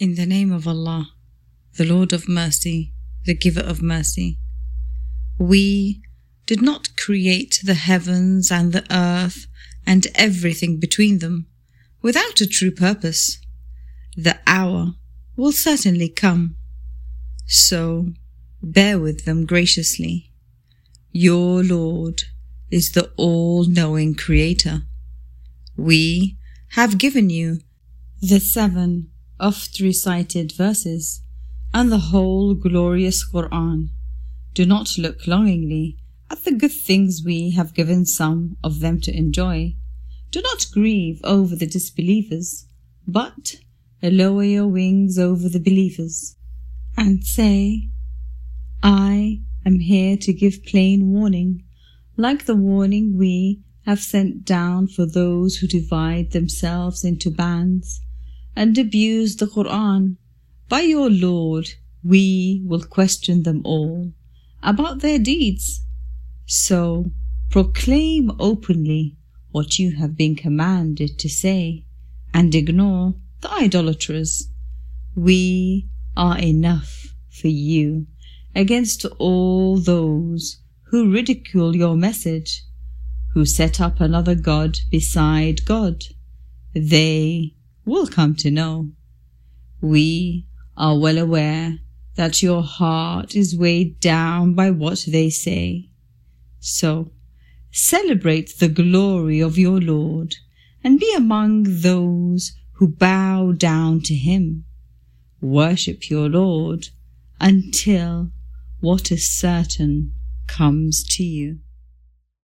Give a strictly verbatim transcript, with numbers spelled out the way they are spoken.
In the name of Allah, the Lord of Mercy, the Giver of Mercy. We did not create the heavens and the earth and everything between them without a true purpose. The hour will certainly come. So bear with them graciously. Your Lord is the all-knowing Creator. We have given you the seven oft-recited verses and the whole glorious Quran. Do not look longingly at the good things we have given some of them to enjoy. Do not grieve over the disbelievers, but lower your wings over the believers, and say, I am here to give plain warning, like the warning we have sent down for those who divide themselves into bands and abuse the Quran. By your Lord, we will question them all about their deeds. So proclaim openly what you have been commanded to say, and ignore the idolaters. We are enough for you against all those who ridicule your message, who set up another god beside God. They will come to know. We are well aware that your heart is weighed down by what they say. So celebrate the glory of your Lord and be among those who bow down to him. Worship your Lord until what is certain comes to you.